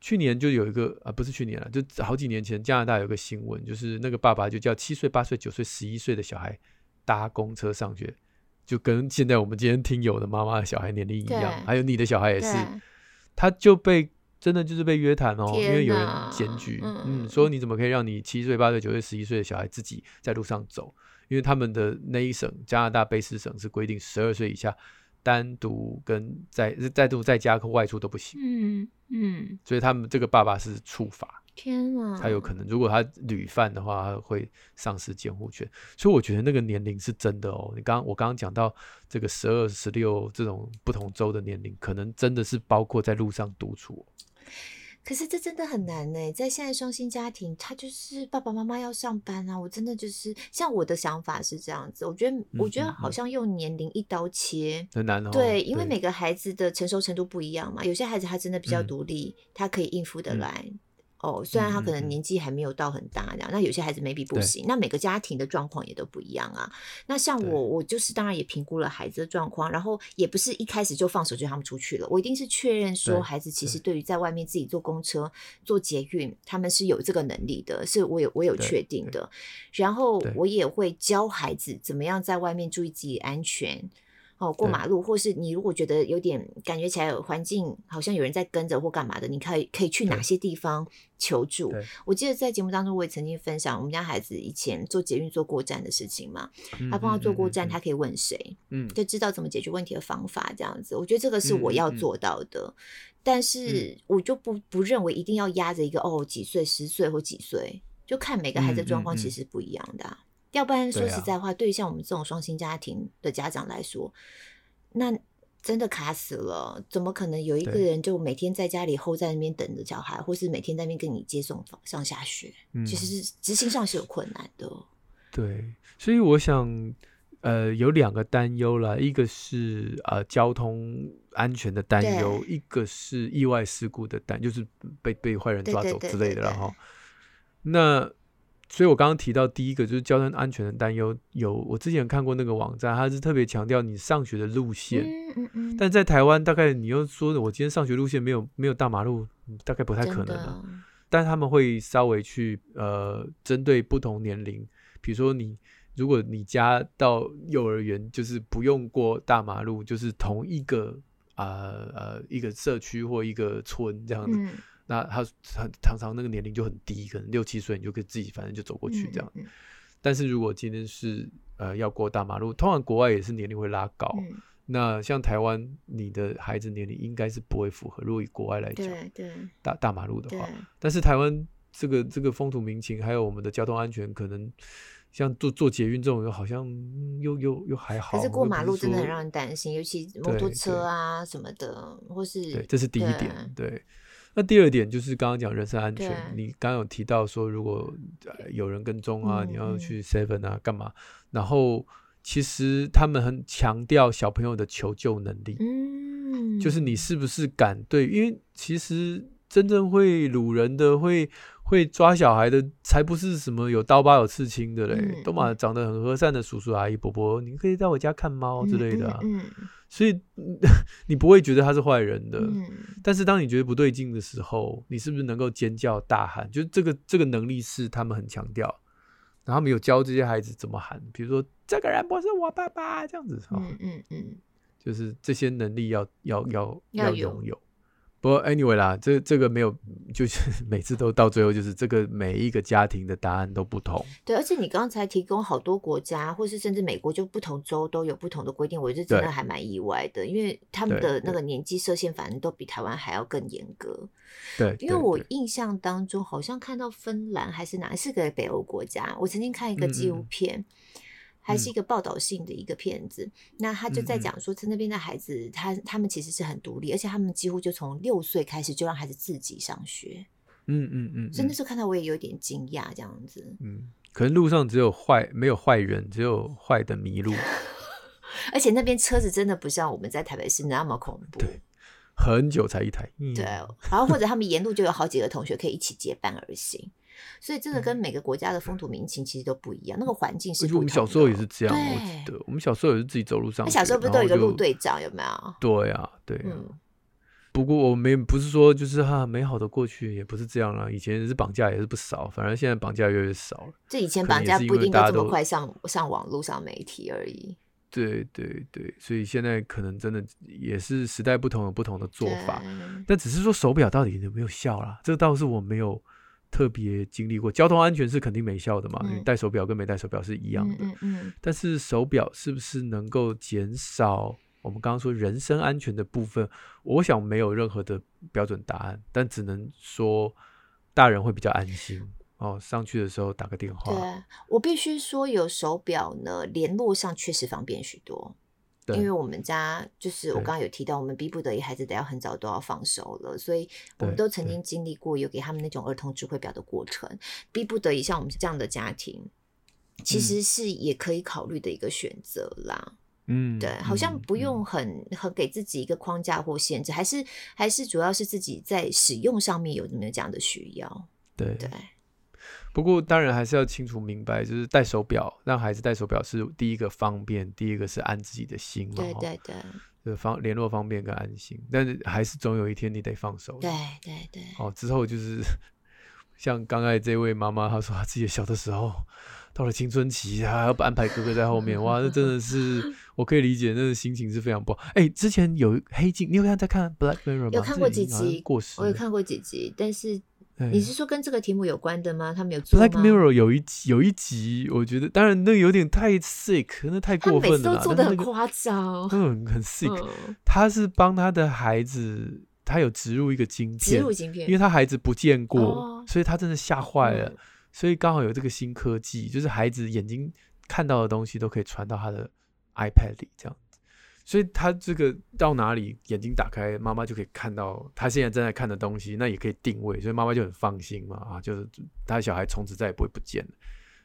去年就有一个啊，不是去年了，就好几年前，加拿大有个新闻，就是那个爸爸就叫七岁、八岁、九岁、十一岁的小孩搭公车上学，就跟现在我们今天听友的妈妈的小孩年龄一样，还有你的小孩也是，他就被真的就是被约谈哦，因为有人检举，嗯，嗯说你怎么可以让你七岁、八岁、九岁、十一岁的小孩自己在路上走？因为他们的那一省加拿大卑诗省是规定十二岁以下单独跟在单独在家和外出都不行，嗯嗯，所以他们这个爸爸是处罚，天啊，他有可能如果他屡犯的话他会丧失监护权，所以我觉得那个年龄是真的哦，你刚我刚刚讲到这个十二、十六这种不同州的年龄可能真的是包括在路上独处、哦，可是这真的很难耶，在现在双薪家庭他就是爸爸妈妈要上班啊，我真的就是像我的想法是这样子，我觉得、嗯、我觉得好像用年龄一刀切很难哦，对，因为每个孩子的成熟程度不一样嘛，有些孩子他真的比较独立、嗯、他可以应付得来、嗯、哦，虽然他可能年纪还没有到很大的、嗯、那有些孩子 maybe 不行，那每个家庭的状况也都不一样啊。那像我我就是当然也评估了孩子的状况，然后也不是一开始就放手就让他们出去了，我一定是确认说孩子其实对于在外面自己坐公车坐捷运他们是有这个能力的，是我有我有确定的，然后我也会教孩子怎么样在外面注意自己安全哦，过马路，或是你如果觉得有点感觉起来环境好像有人在跟着或干嘛的，你可以可以去哪些地方求助。我记得在节目当中我也曾经分享我们家孩子以前做捷运做过站的事情嘛，他帮他做过站、嗯嗯嗯、他可以问谁、嗯、就知道怎么解决问题的方法这样子，我觉得这个是我要做到的、嗯嗯、但是我就不不认为一定要压着一个哦几岁十岁或几岁，就看每个孩子的状况其实不一样的、啊嗯嗯嗯要不然说实在话， 对,、啊、对于像我们这种双薪家庭的家长来说，那真的卡死了，怎么可能有一个人就每天在家里候在那边等着小孩，或是每天在那边跟你接送上下学、嗯、其实执行上是有困难的。对，所以我想呃，有两个担忧啦，一个是、呃、交通安全的担忧，一个是意外事故的担忧，就是被被坏人抓走之类的啦。对对对对对对，那所以我刚刚提到第一个就是交通安全的担忧，有我之前看过那个网站，它是特别强调你上学的路线、嗯嗯嗯、但在台湾大概你又说我今天上学路线没有没有大马路大概不太可能了，但他们会稍微去呃针对不同年龄，比如说你如果你家到幼儿园就是不用过大马路，就是同一个呃呃一个社区或一个村这样子、嗯，那他常常那个年龄就很低，可能六七岁你就可以自己反正就走过去这样、嗯嗯、但是如果今天是、呃、要过大马路，通常国外也是年龄会拉高、嗯、那像台湾你的孩子年龄应该是不会符合，如果以国外来讲 大, 大马路的话，但是台湾这个这个风土民情还有我们的交通安全，可能像做做捷运这种好像又又又还好，可是过马路真的很让人担心，尤其摩托车啊什么的，或是对，这是第一点。 对, 對那第二点就是刚刚讲人身安全，你刚刚有提到说如果、呃、有人跟踪啊、嗯、你要去 seven 啊干嘛，然后其实他们很强调小朋友的求救能力、嗯、就是你是不是敢对，因为其实真正会掳人的会会抓小孩的才不是什么有刀疤有刺青的嘞、嗯，都嘛长得很和善的叔叔阿姨伯伯，你可以到我家看猫之类的、啊嗯嗯、所以你不会觉得他是坏人的、嗯、但是当你觉得不对劲的时候，你是不是能够尖叫大喊，就是这个这个能力是他们很强调，然后他们有教这些孩子怎么喊，比如说这个人不是我爸爸这样子、哦、嗯嗯嗯，就是这些能力要要要要拥有。不过 anyway 啦，这这个没有，就是每次都到最后就是这个每一个家庭的答案都不同。对，而且你刚才提供好多国家或是甚至美国就不同州都有不同的规定，我觉得真的还蛮意外的，因为他们的那个年纪设限反正都比台湾还要更严格。对，因为我印象当中好像看到芬兰还是哪是个北欧国家，我曾经看一个纪录片、嗯嗯还是一个报道性的一个片子、嗯、那他就在讲说在那边的孩子 他, 他们其实是很独立，而且他们几乎就从六岁开始就让孩子自己上学。嗯嗯嗯，所以那时候看到我也有点惊讶这样子。嗯，可能路上只有坏没有坏人，只有坏的迷路而且那边车子真的不像我们在台北市那么恐怖，对，很久才一台、嗯、对，然后或者他们沿路就有好几个同学可以一起结伴而行所以这个跟每个国家的风土民情其实都不一样、嗯、那个环境是不同的。我们小时候也是这样，我记得我们小时候也是自己走路上学，小时候不是都有一个路队长有没有？对啊对啊、嗯、不过我们不是说就是哈、啊、美好的过去也不是这样啦，以前是绑架也是不少，反而现在绑架越来越少了，这以前绑架不一定都这么快 上, 上网路上媒体而已。对对对，所以现在可能真的也是时代不同有不同的做法，但只是说手表到底有没有效啦，这倒是我没有特别经历过。交通安全是肯定没效的嘛，戴、嗯、手表跟没戴手表是一样的、嗯嗯嗯、但是手表是不是能够减少我们刚刚说人身安全的部分，我想没有任何的标准答案，但只能说大人会比较安心哦，上去的时候打个电话。对，我必须说有手表呢联络上确实方便许多，因为我们家就是我刚刚有提到我们逼不得已孩子得要很早都要放手了，所以我们都曾经经历过有给他们那种儿童智慧表的过程，逼不得已像我们这样的家庭其实是也可以考虑的一个选择啦。嗯，对，好像不用很、嗯、很给自己一个框架或限制，还是还是主要是自己在使用上面有没有这样的需要。对对。不过当然还是要清楚明白，就是戴手表，让孩子戴手表是第一个方便，第一个是安自己的心嘛，对对对，就是方联络方便跟安心，但是还是总有一天你得放手，对对对。哦，之后就是像刚才这位妈妈，她说她自己小的时候到了青春期，还要安排哥哥在后面，哇，那真的是我可以理解，那心情是非常不好。哎、欸，之前有黑镜，你有看在看 Black Mirror 吗？有看过几集，过时，我有看过几集，但是。你是说跟这个题目有关的吗？他们有做吗？ Black Mirror 有 一, 有一集我觉得当然那有点太 sick， 那太过分了，他每次都做得很夸张、那個、很, 很 sick、嗯、他是帮他的孩子，他有植入一个晶片，植入晶片，因为他孩子不见过、哦、所以他真的吓坏了、嗯、所以刚好有这个新科技，就是孩子眼睛看到的东西都可以传到他的 iPad 里这样，所以他这个到哪里眼睛打开，妈妈就可以看到他现在正在看的东西，那也可以定位，所以妈妈就很放心嘛，啊，就是他的小孩从此再也不会不见了。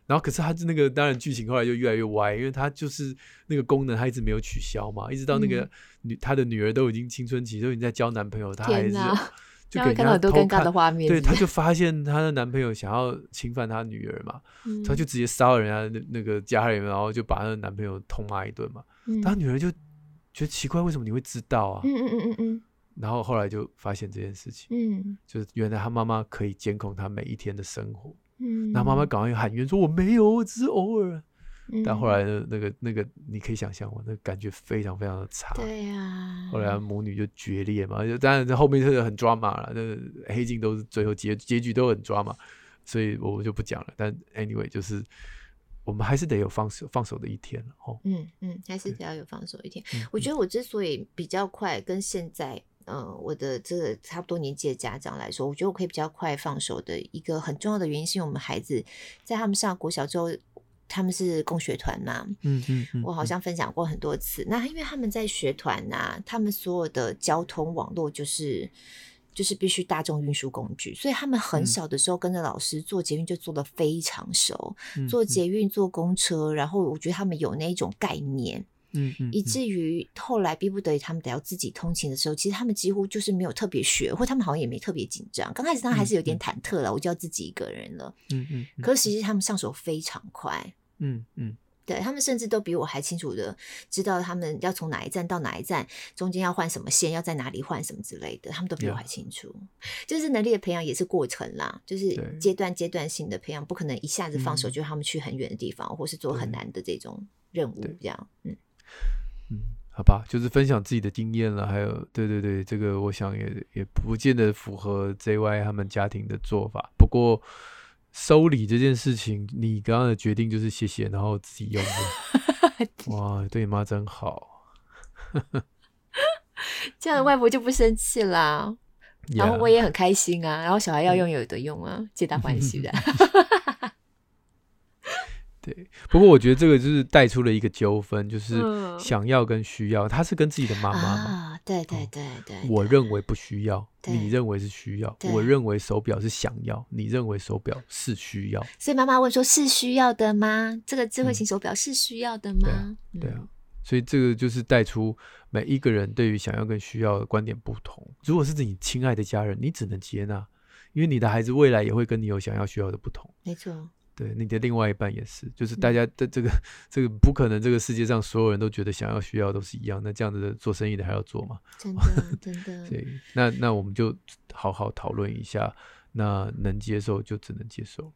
然后可是他那个当然剧情后来就越来越歪，因为他就是那个功能他一直没有取消嘛，一直到那个女、嗯、他的女儿都已经青春期，都已经在交男朋友，他还是就给人家偷看，让他看到很多尴尬的画面，对，他就发现他的男朋友想要侵犯他女儿嘛，嗯、他就直接骚扰人家那个家人，然后就把他的男朋友痛骂一顿嘛，嗯、他女儿就觉得奇怪，为什么你会知道啊？嗯嗯嗯嗯。然后后来就发现这件事情，嗯，就是原来他妈妈可以监控他每一天的生活，嗯，然后妈妈赶快喊冤说我没有，我只是偶尔。嗯、但后来那个那个，你可以想象我那个感觉非常非常的差。对呀、啊。后来母女就决裂嘛，就当然后面是很drama啦，那個、黑镜都是最后结结局都很drama，所以我就不讲了。但 anyway 就是。我们还是得有放手放手的一天、哦、嗯嗯，还是得要有放手一天。我觉得我之所以比较快，跟现在嗯我的这个差不多年纪的家长来说，我觉得我可以比较快放手的一个很重要的原因，是因为我们孩子在他们上国小之后，他们是共学团嘛，嗯 嗯, 嗯，我好像分享过很多次。那因为他们在学团啊，他们所有的交通网络就是。就是必须大众运输工具，所以他们很小的时候跟着老师做捷运就做得非常熟，嗯、做捷运、做公车，然后我觉得他们有那一种概念，嗯嗯，以至于后来逼不得已他们得要自己通勤的时候，其实他们几乎就是没有特别学，或他们好像也没特别紧张。刚开始他还是有点忐忑了，嗯、我就要自己一个人了，嗯嗯，可是其实他们上手非常快，嗯嗯。对，他们甚至都比我还清楚的知道他们要从哪一站到哪一站，中间要换什么线，要在哪里换什么之类的，他们都比我还清楚。Yeah. 就是能力的培养也是过程啦，就是阶段阶段性的培养，不可能一下子放手就让他们去很远的地方，嗯、或是做很难的这种任务这样。嗯嗯，好吧，就是分享自己的经验了，还有对对对，这个我想也也不见得符合 J Y 他们家庭的做法，不过。收礼这件事情，你刚刚的决定就是谢谢，然后自己用的。哇，对你妈真好。这样外婆就不生气啦， yeah. 然后我也很开心啊，然后小孩要用有的用啊，皆大欢喜的。对，不过我觉得这个就是带出了一个纠纷，就是想要跟需要，他是跟自己的妈妈嘛。啊、对对对 对, 对、嗯，我认为不需要，你认为是需要，我认为手表是想要，你认为手表是需要。所以妈妈问说：“是需要的吗？这个智慧型手表是需要的吗？”嗯、对啊。对啊，所以这个就是带出每一个人对于想要跟需要的观点不同。如果是你亲爱的家人，你只能接纳，因为你的孩子未来也会跟你有想要需要的不同。没错。对，你的另外一半也是，就是大家的这个、嗯、这个不可能，这个世界上所有人都觉得想要需要都是一样，那这样子的做生意的还要做嘛？真的，真的。所以那那我们就好好讨论一下，那能接受就只能接受，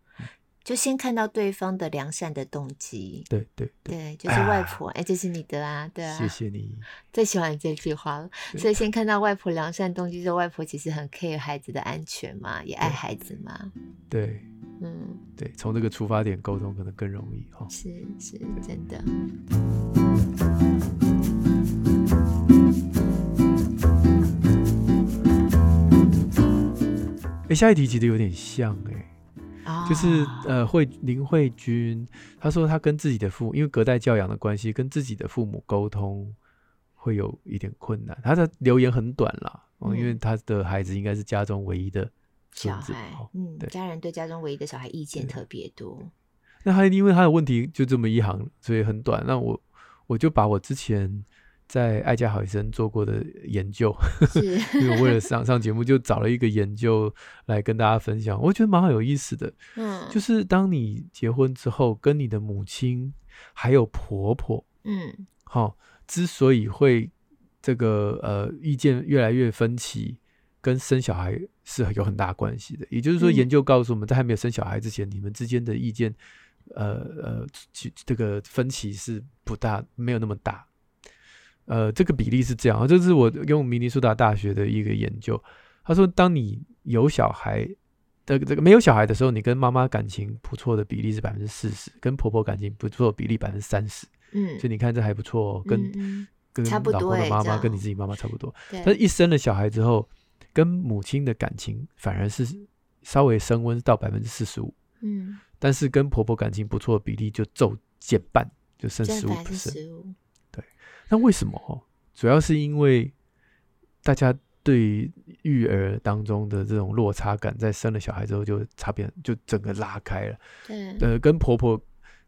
就先看到对方的良善的动机。对对 对, 对，就是外婆，哎、啊，这是你的啊，对啊，谢谢你，最喜欢这句话了。所以先看到外婆良善动机，就外婆其实很 care 孩子的安全嘛，也爱孩子嘛。对。对嗯，对，从这个出发点沟通可能更容易、哦、是是，真的。哎，下一题其实有点像哎、欸啊，就是呃，慧林慧君，她说她跟自己的父母，因为隔代教养的关系，跟自己的父母沟通会有一点困难。她的留言很短啦，嗯哦、因为她的孩子应该是家中唯一的。小孩、哦、嗯，家人对家中唯一的小孩意见特别多。那他因为他的问题就这么一行，所以很短，那我我就把我之前在爱家好医生做过的研究，因为我为了上上节目就找了一个研究来跟大家分享，我觉得蛮好有意思的。嗯，就是当你结婚之后跟你的母亲还有婆婆，嗯，好、哦，之所以会这个呃意见越来越分歧，跟生小孩是有很大关系的。也就是说，研究告诉我们在还没有生小孩之前，嗯、你们之间的意见呃呃这个分歧是不大，没有那么大。呃，这个比例是这样，这是我用明尼苏达大学的一个研究，他说当你有小孩的这个没有小孩的时候，你跟妈妈感情不错的比例是 百分之四十， 跟婆婆感情不错的比例 百分之三十。 嗯，所以你看这还不错、哦、跟、嗯、跟老公的妈妈跟你自己妈妈差不多，但是一生了小孩之后跟母亲的感情反而是稍微升温到 百分之四十五， 嗯，但是跟婆婆感情不错的比例就骤减半，就剩 百分之十五。那为什么？主要是因为大家对育儿当中的这种落差感，在生了小孩之后就差别就整个拉开了。对，呃，跟婆婆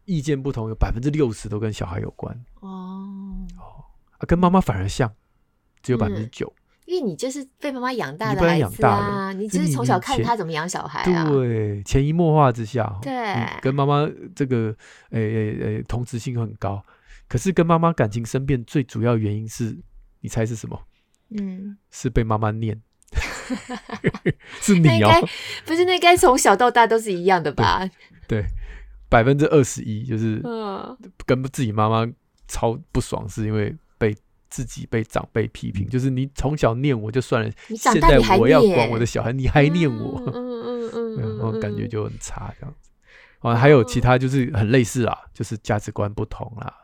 意见不同，有 百分之六十 都跟小孩有关。哦，哦啊、跟妈妈反而像，只有 百分之九、嗯。因为你就是被妈妈养大的孩子啊， 你, 你就是从小看她怎么养小孩啊，对，潜移默化之下，对，跟妈妈这个诶诶诶同质性很高。可是跟妈妈感情生变最主要原因是，你猜是什么？嗯，是被妈妈念。是你哦、喔，不是，那应该从小到大都是一样的吧？对，百分之二十一就是跟自己妈妈超不爽，是因为被自己被长辈批评，就是你从小念我就算了，你长大你还念，现在我要管我的小孩，你还念我，嗯嗯嗯嗯，然后感觉就很差这样子。啊，还有其他就是很类似啦，就是价值观不同啦。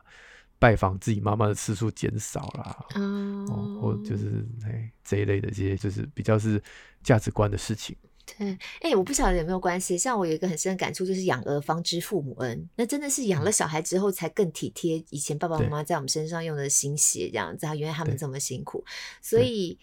拜访自己妈妈的次数减少啦，嗯、哦，或就是哎这一类的，这些就是比较是价值观的事情。对，哎、欸，我不晓得有没有关系。像我有一个很深的感触，就是养儿方知父母恩，那真的是养了小孩之后才更体贴以前爸爸妈妈在我们身上用的心血，这样子，原来他们这么辛苦，所以。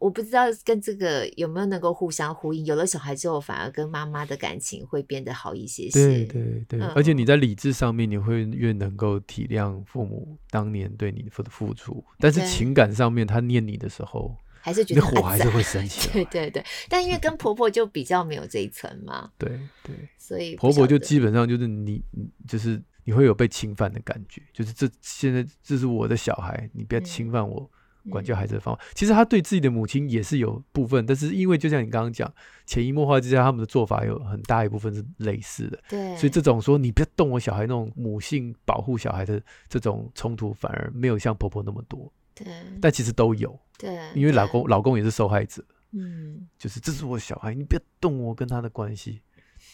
我不知道跟这个有没有能够互相呼应，有了小孩之后反而跟妈妈的感情会变得好一些些，对对对、嗯、而且你在理智上面你会越能够体谅父母当年对你的付出，但是情感上面他念你的时候还是觉得火还是会生起来，对对对，但因为跟婆婆就比较没有这一层嘛，对对，所以婆婆就基本上就是你就是你会有被侵犯的感觉，就是这现在这是我的小孩，你不要侵犯我、嗯管教孩子的方法，其实他对自己的母亲也是有部分，但是因为就像你刚刚讲，潜移默化之下，他们的做法有很大一部分是类似的，对，所以这种说你不要动我小孩那种母性保护小孩的这种冲突，反而没有像婆婆那么多，对，但其实都有，对，因为老公老公也是受害者，嗯，就是这是我小孩，你不要动我跟他的关系，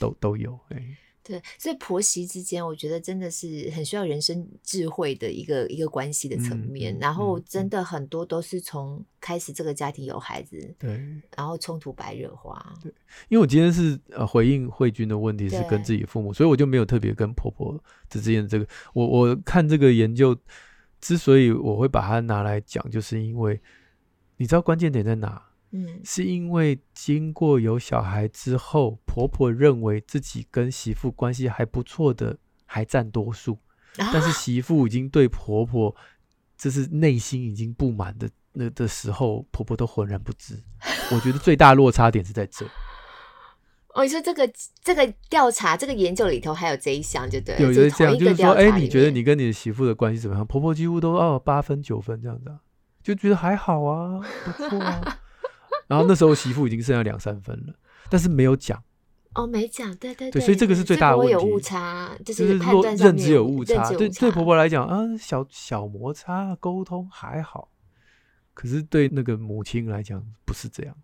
都都有，哎、欸。对，所以婆媳之间我觉得真的是很需要人生智慧的一个一个关系的层面、嗯、然后真的很多都是从开始这个家庭有孩子，对，然后冲突白热化，对，因为我今天是、呃、回应慧君的问题是跟自己父母，所以我就没有特别跟婆婆之间这个，我我看这个研究之所以我会把它拿来讲，就是因为你知道关键点在哪，嗯、是因为经过有小孩之后，婆婆认为自己跟媳妇关系还不错的还占多数、啊、但是媳妇已经对婆婆就是内心已经不满 的, 那的时候，婆婆都浑然不知。我觉得最大落差点是在这。哦，你说这个这个调查这个研究里头还有这一项，就对了，有一个这样就是说，哎、欸，你觉得你跟你的媳妇的关系怎么样？婆婆几乎都哦八分九分这样子、啊，就觉得还好啊，不错啊。然后那时候媳妇已经剩下两三分了，但是没有讲。哦，没讲，对对 对, 对，所以这个是最大的问题。有误差，就是判断上面、就是、认知有误差。对对，婆婆来讲啊，小小摩擦沟通还好，可是对那个母亲来讲不是这样。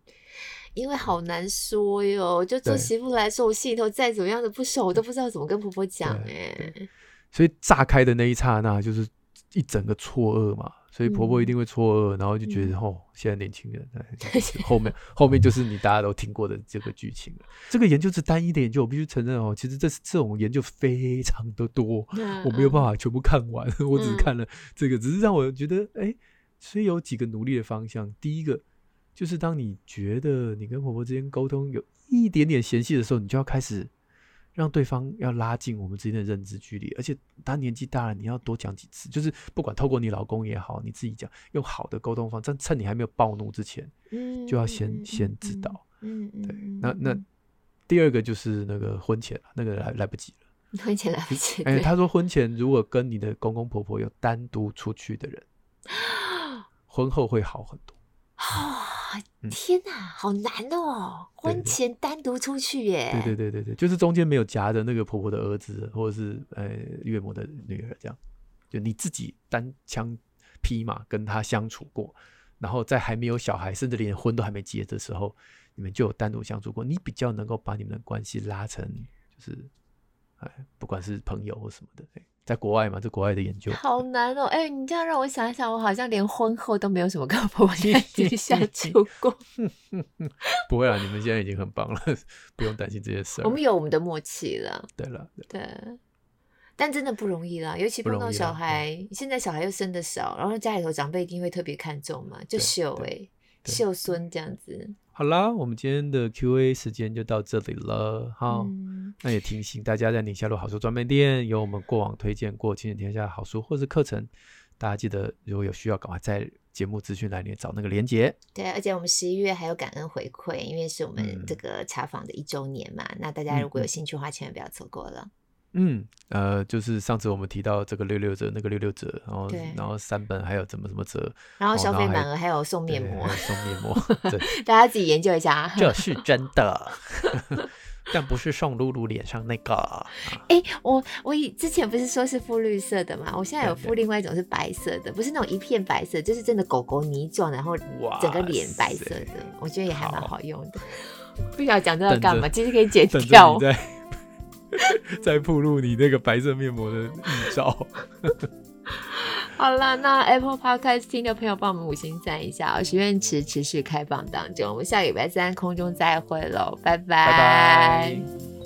因为好难说哟，就做媳妇来说，我心里头再怎么样的不熟，我都不知道怎么跟婆婆讲哎、欸。所以炸开的那一刹那，就是一整个错愕嘛。所以婆婆一定会错愕、嗯、然后就觉得、嗯、哦，现在年轻人、哎、后面后面就是你大家都听过的这个剧情了。这个研究是单一的研究，我必须承认哦，其实这这种研究非常的多、嗯、我没有办法全部看完、嗯、我只看了这个，只是让我觉得哎，所以有几个努力的方向。第一个就是当你觉得你跟婆婆之间沟通有一点点嫌隙的时候，你就要开始让对方要拉近我们之间的认知距离，而且他年纪大了，你要多讲几次，就是不管透过你老公也好，你自己讲，用好的沟通方式，趁你还没有暴怒之前，就要先、嗯、先知道。嗯，对，那那第二个就是那个婚前，那个来来不及了，婚前来不及。哎、欸，他说婚前如果跟你的公公婆婆有单独出去的人，婚后会好很多。哦、天哪、嗯、好难哦，婚前单独出去耶。对对对对，就是中间没有夹着那个婆婆的儿子或者是、呃、岳母的女儿，这样就你自己单枪匹马跟她相处过，然后在还没有小孩甚至连婚都还没结的时候，你们就有单独相处过，你比较能够把你们的关系拉成就是、哎、不管是朋友或什么的。对，在国外嘛，这国外的研究好难哦。哎、欸，你这样让我想一想，我好像连婚后都没有什么跟婆婆在底下住过。不会啦，你们现在已经很棒了，不用担心这些事。我们有我们的默契了。对了， 对, 了对，但真的不容易啦，尤其碰到小孩、嗯、现在小孩又生的少，然后家里头长辈一定会特别看重嘛，就秀欸秀孙这样子。好啦，我们今天的 Q A 时间就到这里了。好、嗯，那也提醒大家，在宁夏路好书专卖店有我们过往推荐过《亲子天下》好书或是课程，大家记得如果有需要赶快在节目资讯栏里找那个连结。对，而且我们十一月还有感恩回馈，因为是我们这个茶坊的一周年嘛、嗯、那大家如果有兴趣的话千万不要错过了。嗯，呃，就是上次我们提到这个六六折，那个六六折，然后然后三本还有怎么怎么折，然后消费满额还有送面膜，送面膜，大家自己研究一下、啊，这是真的，但不是送露露脸上那个。哎、欸，我我之前不是说是敷绿色的嘛，我现在有敷另外一种是白色的，不是那种一片白色，就是真的狗狗泥状，然后整个脸白色的，我觉得也还蛮好用的。不晓得讲这要干嘛，其实可以剪掉。再暴露你那个白色面膜的预兆。好啦，那 Apple Podcast 听的朋友帮我们五星赞一下、哦、许愿池持续开放当中，我们下礼拜三空中再会咯，拜拜拜拜。